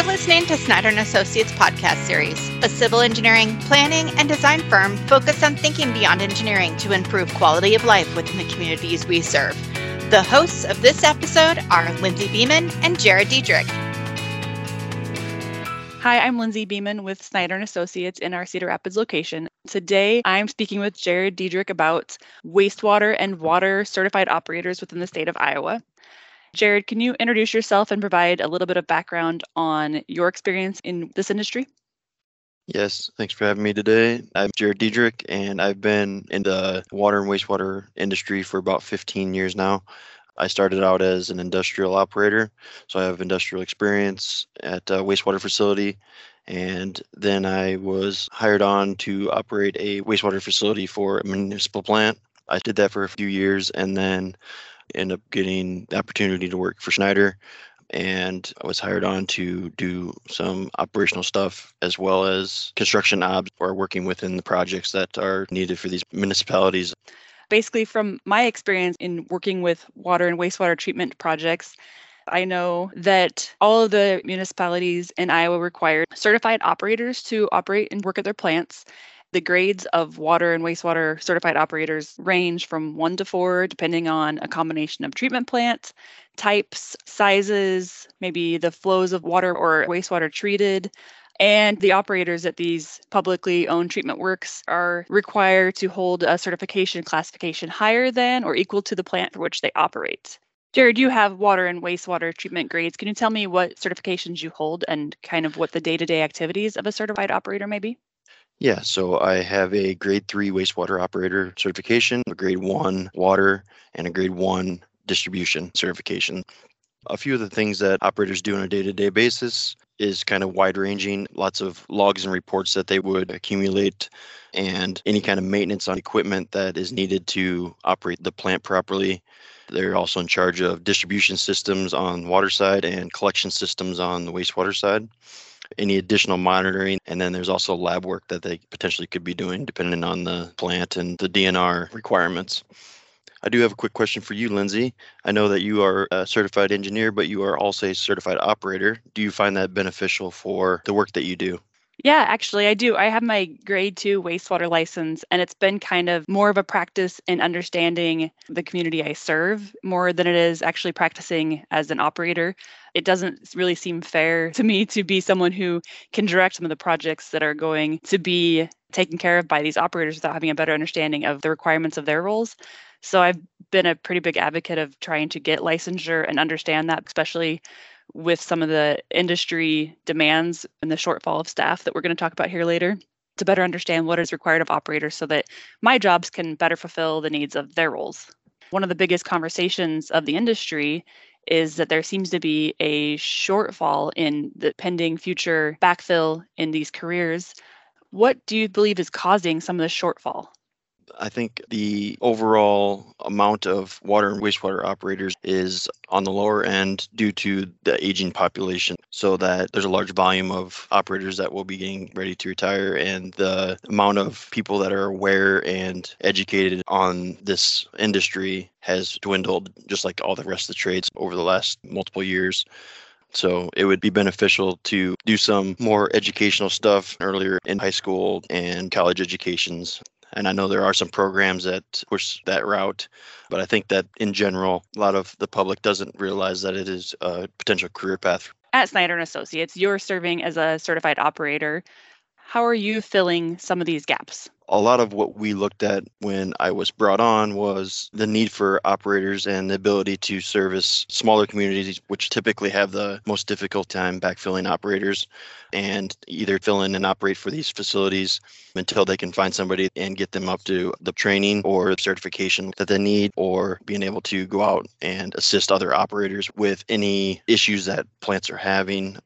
You're listening to Snyder and Associates podcast series, a civil engineering, planning, and design firm focused on thinking beyond engineering to improve quality of life within the communities we serve. The hosts of this episode are Lindsay Beeman and Jared Diedrich. Hi, I'm Lindsay Beeman with Snyder & Associates in our Cedar Rapids location. Today, I'm speaking with Jared Diedrich about wastewater and water certified operators within the state of Iowa. Jared, can you introduce yourself and provide a little bit of background on your experience in this industry? Yes, thanks for having me today. I'm Jared Diedrich, and I've been in the water and wastewater industry for about 15 years now. I started out as an industrial operator, so I have industrial experience at a wastewater facility, and then I was hired on to operate a wastewater facility for a municipal plant. I did that for a few years, and then end up getting the opportunity to work for Schneider, and I was hired on to do some operational stuff as well as construction ops, or working within the projects that are needed for these municipalities. Basically, from my experience in working with water and wastewater treatment projects, I know that all of the municipalities in Iowa require certified operators to operate and work at their plants. The grades of water and wastewater certified operators range from 1 to 4, depending on a combination of treatment plant, types, sizes, maybe the flows of water or wastewater treated. And the operators at these publicly owned treatment works are required to hold a certification classification higher than or equal to the plant for which they operate. Jared, you have water and wastewater treatment grades. Can you tell me what certifications you hold and kind of what the day-to-day activities of a certified operator may be? Yeah, so I have a grade 3 wastewater operator certification, a grade 1 water, and a grade 1 distribution certification. A few of the things that operators do on a day-to-day basis is kind of wide-ranging, lots of logs and reports that they would accumulate, and any kind of maintenance on equipment that is needed to operate the plant properly. They're also in charge of distribution systems on the water side and collection systems on the wastewater side. Any additional monitoring, and then there's also lab work that they potentially could be doing depending on the plant and the DNR requirements. I do have a quick question for you, Lindsay. I know that you are a certified engineer, but you are also a certified operator. Do you find that beneficial for the work that you do? Yeah, actually, I do. I have my grade 2 wastewater license, and it's been kind of more of a practice in understanding the community I serve more than it is actually practicing as an operator. It doesn't really seem fair to me to be someone who can direct some of the projects that are going to be taken care of by these operators without having a better understanding of the requirements of their roles. So I've been a pretty big advocate of trying to get licensure and understand that, especially with some of the industry demands and the shortfall of staff that we're going to talk about here later, to better understand what is required of operators so that my jobs can better fulfill the needs of their roles. One of the biggest conversations of the industry is that there seems to be a shortfall in the pending future backfill in these careers. What do you believe is causing some of the shortfall? I think the overall amount of water and wastewater operators is on the lower end due to the aging population, so that there's a large volume of operators that will be getting ready to retire, and the amount of people that are aware and educated on this industry has dwindled, just like all the rest of the trades over the last multiple years. So it would be beneficial to do some more educational stuff earlier in high school and college educations. And I know there are some programs that push that route, but I think that in general, a lot of the public doesn't realize that it is a potential career path. At Snyder & Associates, you're serving as a certified operator. How are you filling some of these gaps? A lot of what we looked at when I was brought on was the need for operators and the ability to service smaller communities, which typically have the most difficult time backfilling operators, and either fill in and operate for these facilities until they can find somebody and get them up to the training or certification that they need, or being able to go out and assist other operators with any issues that plants are having.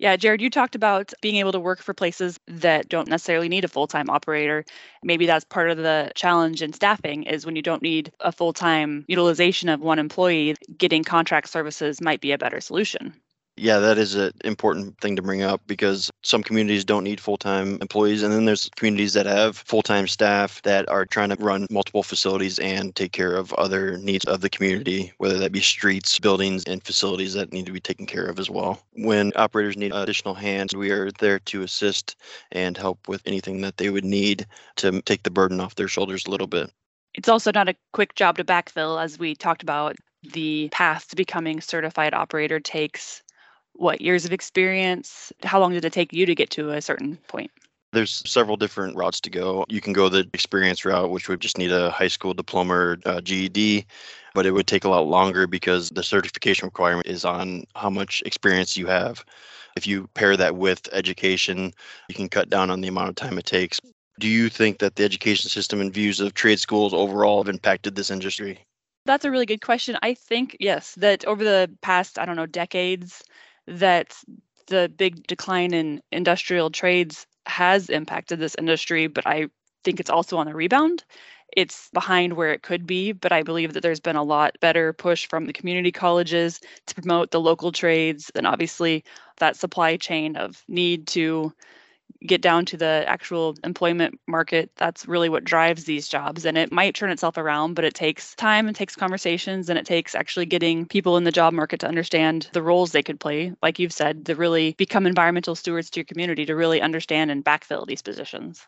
Yeah, Jared, you talked about being able to work for places that don't necessarily need a full-time operator. Maybe that's part of the challenge in staffing, is when you don't need a full-time utilization of one employee, getting contract services might be a better solution. Yeah, that is an important thing to bring up because some communities don't need full-time employees. And then there's communities that have full-time staff that are trying to run multiple facilities and take care of other needs of the community, whether that be streets, buildings, and facilities that need to be taken care of as well. When operators need additional hands, we are there to assist and help with anything that they would need to take the burden off their shoulders a little bit. It's also not a quick job to backfill. As we talked about, the path to becoming certified operator takes what years of experience? How long did it take you to get to a certain point? There's several different routes to go. You can go the experience route, which would just need a high school diploma or GED, but it would take a lot longer because the certification requirement is on how much experience you have. If you pair that with education, you can cut down on the amount of time it takes. Do you think that the education system and views of trade schools overall have impacted this industry? That's a really good question. I think, yes, that over the past, decades, that the big decline in industrial trades has impacted this industry, but I think it's also on the rebound. It's behind where it could be, but I believe that there's been a lot better push from the community colleges to promote the local trades, and obviously that supply chain of need to get down to the actual employment market. That's really what drives these jobs. And it might turn itself around, but it takes time, it takes conversations, and it takes actually getting people in the job market to understand the roles they could play. Like you've said, to really become environmental stewards to your community, to really understand and backfill these positions.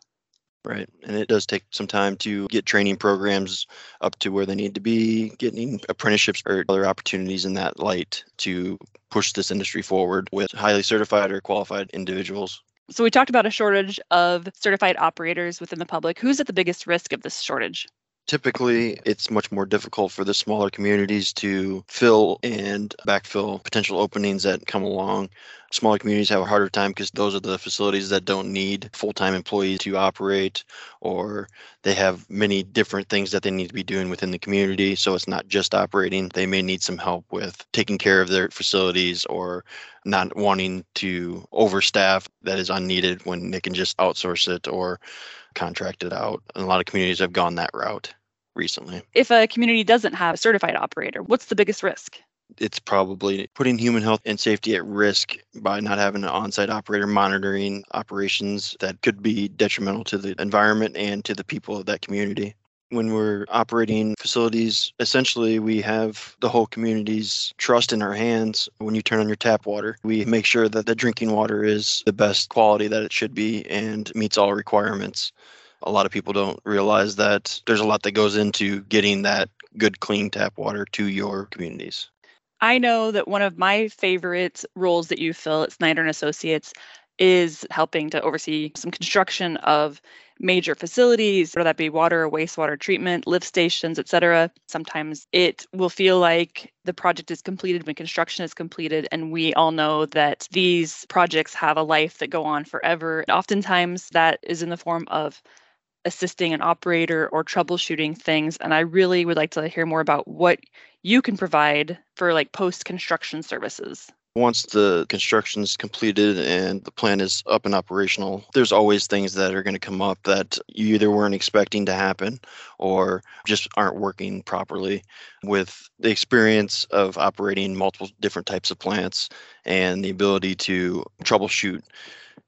Right. And it does take some time to get training programs up to where they need to be, getting apprenticeships or other opportunities in that light to push this industry forward with highly certified or qualified individuals. So we talked about a shortage of certified operators within the public. Who's at the biggest risk of this shortage? Typically, it's much more difficult for the smaller communities to fill and backfill potential openings that come along. Smaller communities have a harder time because those are the facilities that don't need full-time employees to operate, or they have many different things that they need to be doing within the community. So it's not just operating. They may need some help with taking care of their facilities or not wanting to overstaff that is unneeded when they can just outsource it or contract it out. And a lot of communities have gone that route recently. If a community doesn't have a certified operator, what's the biggest risk? It's probably putting human health and safety at risk by not having an on-site operator monitoring operations that could be detrimental to the environment and to the people of that community. When we're operating facilities, essentially we have the whole community's trust in our hands. When you turn on your tap water, we make sure that the drinking water is the best quality that it should be and meets all requirements. A lot of people don't realize that there's a lot that goes into getting that good, clean tap water to your communities. I know that one of my favorite roles that you fill at Snyder & Associates is helping to oversee some construction of major facilities, whether that be water or wastewater treatment, lift stations, et cetera. Sometimes it will feel like the project is completed when construction is completed, and we all know that these projects have a life that go on forever. And oftentimes that is in the form of assisting an operator or troubleshooting things. And I really would like to hear more about what you can provide for post-construction services. Once the construction is completed and the plant is up and operational, there's always things that are going to come up that you either weren't expecting to happen or just aren't working properly. With the experience of operating multiple different types of plants and the ability to troubleshoot,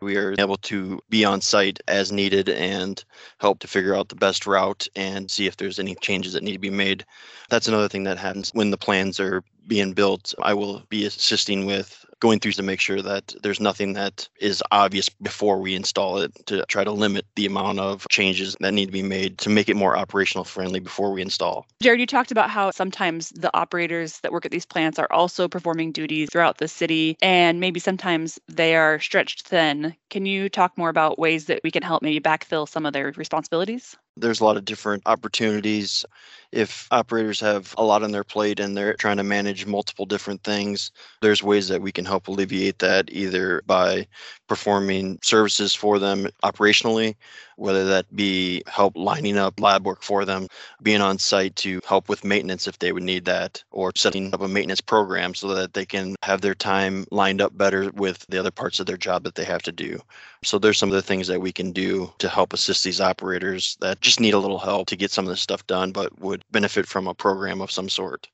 we are able to be on site as needed and help to figure out the best route and see if there's any changes that need to be made. That's another thing that happens when the plans are being built. I will be assisting with going through to make sure that there's nothing that is obvious before we install it, to try to limit the amount of changes that need to be made to make it more operational friendly before we install. Jared, you talked about how sometimes the operators that work at these plants are also performing duties throughout the city, and maybe sometimes they are stretched thin. Can you talk more about ways that we can help maybe backfill some of their responsibilities? There's a lot of different opportunities. If operators have a lot on their plate and they're trying to manage multiple different things, there's ways that we can help alleviate that, either by performing services for them operationally, whether that be help lining up lab work for them, being on site to help with maintenance if they would need that, or setting up a maintenance program so that they can have their time lined up better with the other parts of their job that they have to do. So there's some of the things that we can do to help assist these operators that just need a little help to get some of this stuff done, but would benefit from a program of some sort.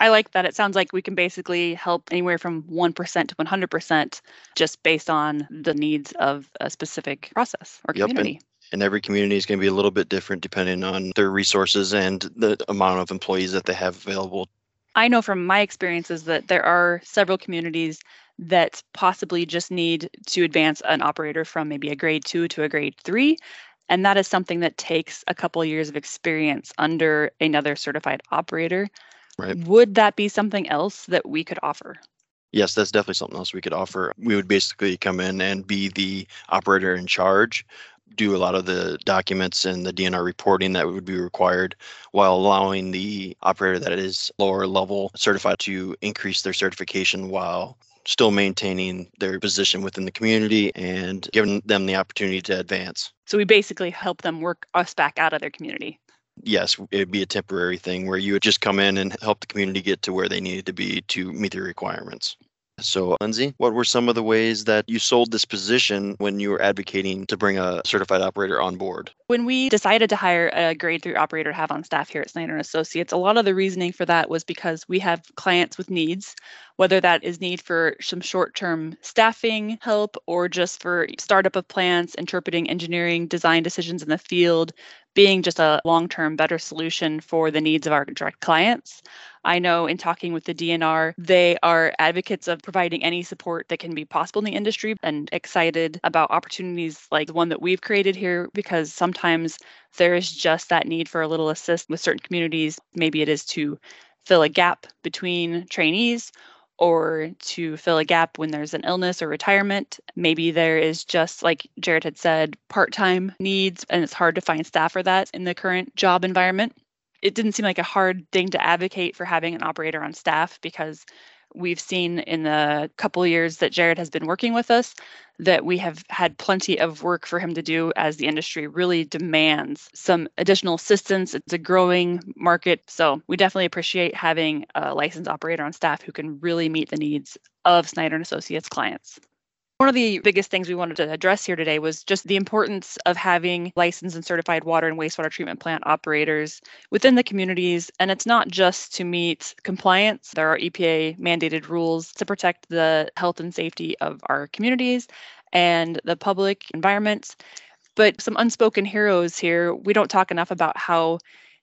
I like that. It sounds like we can basically help anywhere from 1% to 100% just based on the needs of a specific process or community. Yep, and every community is going to be a little bit different depending on their resources and the amount of employees that they have available. I know from my experiences that there are several communities that possibly just need to advance an operator from maybe a grade 2 to a grade 3. And that is something that takes a couple of years of experience under another certified operator. Right. Would that be something else that we could offer? Yes, that's definitely something else we could offer. We would basically come in and be the operator in charge, do a lot of the documents and the DNR reporting that would be required, while allowing the operator that is lower level certified to increase their certification while still maintaining their position within the community and giving them the opportunity to advance. So we basically help them work us back out of their community. Yes, it'd be a temporary thing where you would just come in and help the community get to where they needed to be to meet their requirements. So, Lindsay, what were some of the ways that you sold this position when you were advocating to bring a certified operator on board? When we decided to hire a grade 3 operator to have on staff here at Snyder & Associates, a lot of the reasoning for that was because we have clients with needs, whether that is need for some short-term staffing help or just for startup of plants, interpreting engineering design decisions in the field, being just a long-term better solution for the needs of our direct clients. I know in talking with the DNR, they are advocates of providing any support that can be possible in the industry and excited about opportunities like the one that we've created here, because sometimes there is just that need for a little assist with certain communities. Maybe it is to fill a gap between trainees or to fill a gap when there's an illness or retirement. Maybe there is just, like Jared had said, part-time needs, and it's hard to find staff for that in the current job environment. It didn't seem like a hard thing to advocate for having an operator on staff, because we've seen in the couple years that Jared has been working with us that we have had plenty of work for him to do, as the industry really demands some additional assistance. It's a growing market. So we definitely appreciate having a licensed operator on staff who can really meet the needs of Snyder & Associates clients. One of the biggest things we wanted to address here today was just the importance of having licensed and certified water and wastewater treatment plant operators within the communities. And it's not just to meet compliance. There are EPA mandated rules to protect the health and safety of our communities and the public environments. But some unspoken heroes here, we don't talk enough about how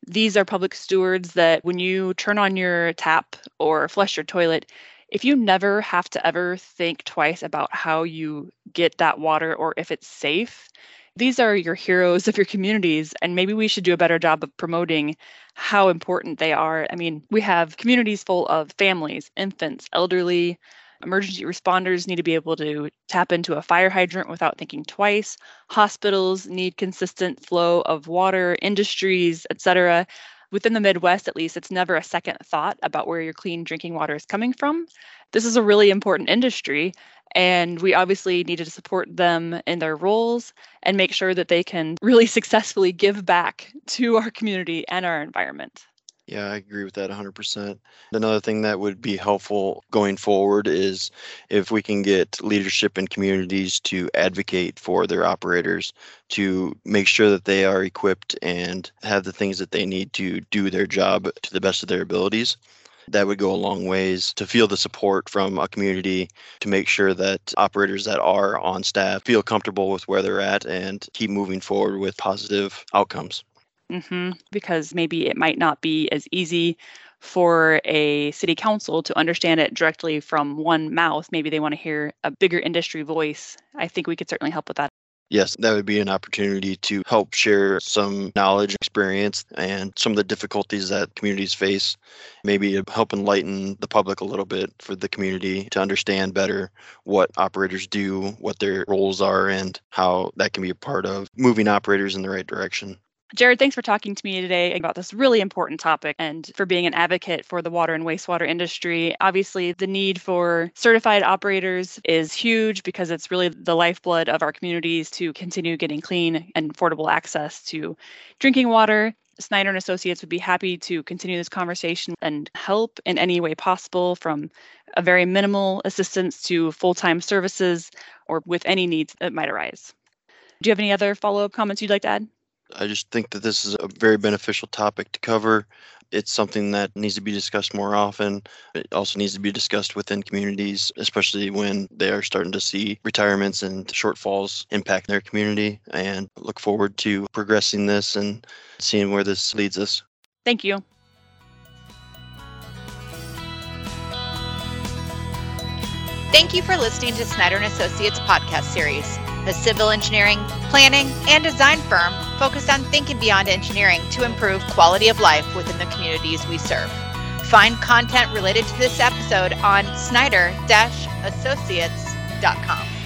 these are public stewards, that when you turn on your tap or flush your toilet, if you never have to ever think twice about how you get that water or if it's safe, these are your heroes of your communities, and maybe we should do a better job of promoting how important they are. I mean, we have communities full of families, infants, elderly. Emergency responders need to be able to tap into a fire hydrant without thinking twice. Hospitals need consistent flow of water, industries, etc. Within the Midwest, at least, it's never a second thought about where your clean drinking water is coming from. This is a really important industry, and we obviously needed to support them in their roles and make sure that they can really successfully give back to our community and our environment. Yeah, I agree with that 100%. Another thing that would be helpful going forward is if we can get leadership in communities to advocate for their operators to make sure that they are equipped and have the things that they need to do their job to the best of their abilities. That would go a long ways to feel the support from a community to make sure that operators that are on staff feel comfortable with where they're at and keep moving forward with positive outcomes. Because maybe it might not be as easy for a city council to understand it directly from one mouth. Maybe they want to hear a bigger industry voice. I think we could certainly help with that. Yes, that would be an opportunity to help share some knowledge, experience, and some of the difficulties that communities face. Maybe help enlighten the public a little bit for the community to understand better what operators do, what their roles are, and how that can be a part of moving operators in the right direction. Jared, thanks for talking to me today about this really important topic and for being an advocate for the water and wastewater industry. Obviously, the need for certified operators is huge because it's really the lifeblood of our communities to continue getting clean and affordable access to drinking water. Snyder & Associates would be happy to continue this conversation and help in any way possible, from a very minimal assistance to full-time services or with any needs that might arise. Do you have any other follow-up comments you'd like to add? I just think that this is a very beneficial topic to cover. it's something that needs to be discussed more often. It also needs to be discussed within communities, especially when they are starting to see retirements and shortfalls impact their community. And look forward to progressing this and seeing where this leads us. Thank you. Thank you for listening to Snyder & Associates podcast series, a civil engineering, planning, and design firm focused on thinking beyond engineering to improve quality of life within the communities we serve. Find content related to this episode on snyder-associates.com.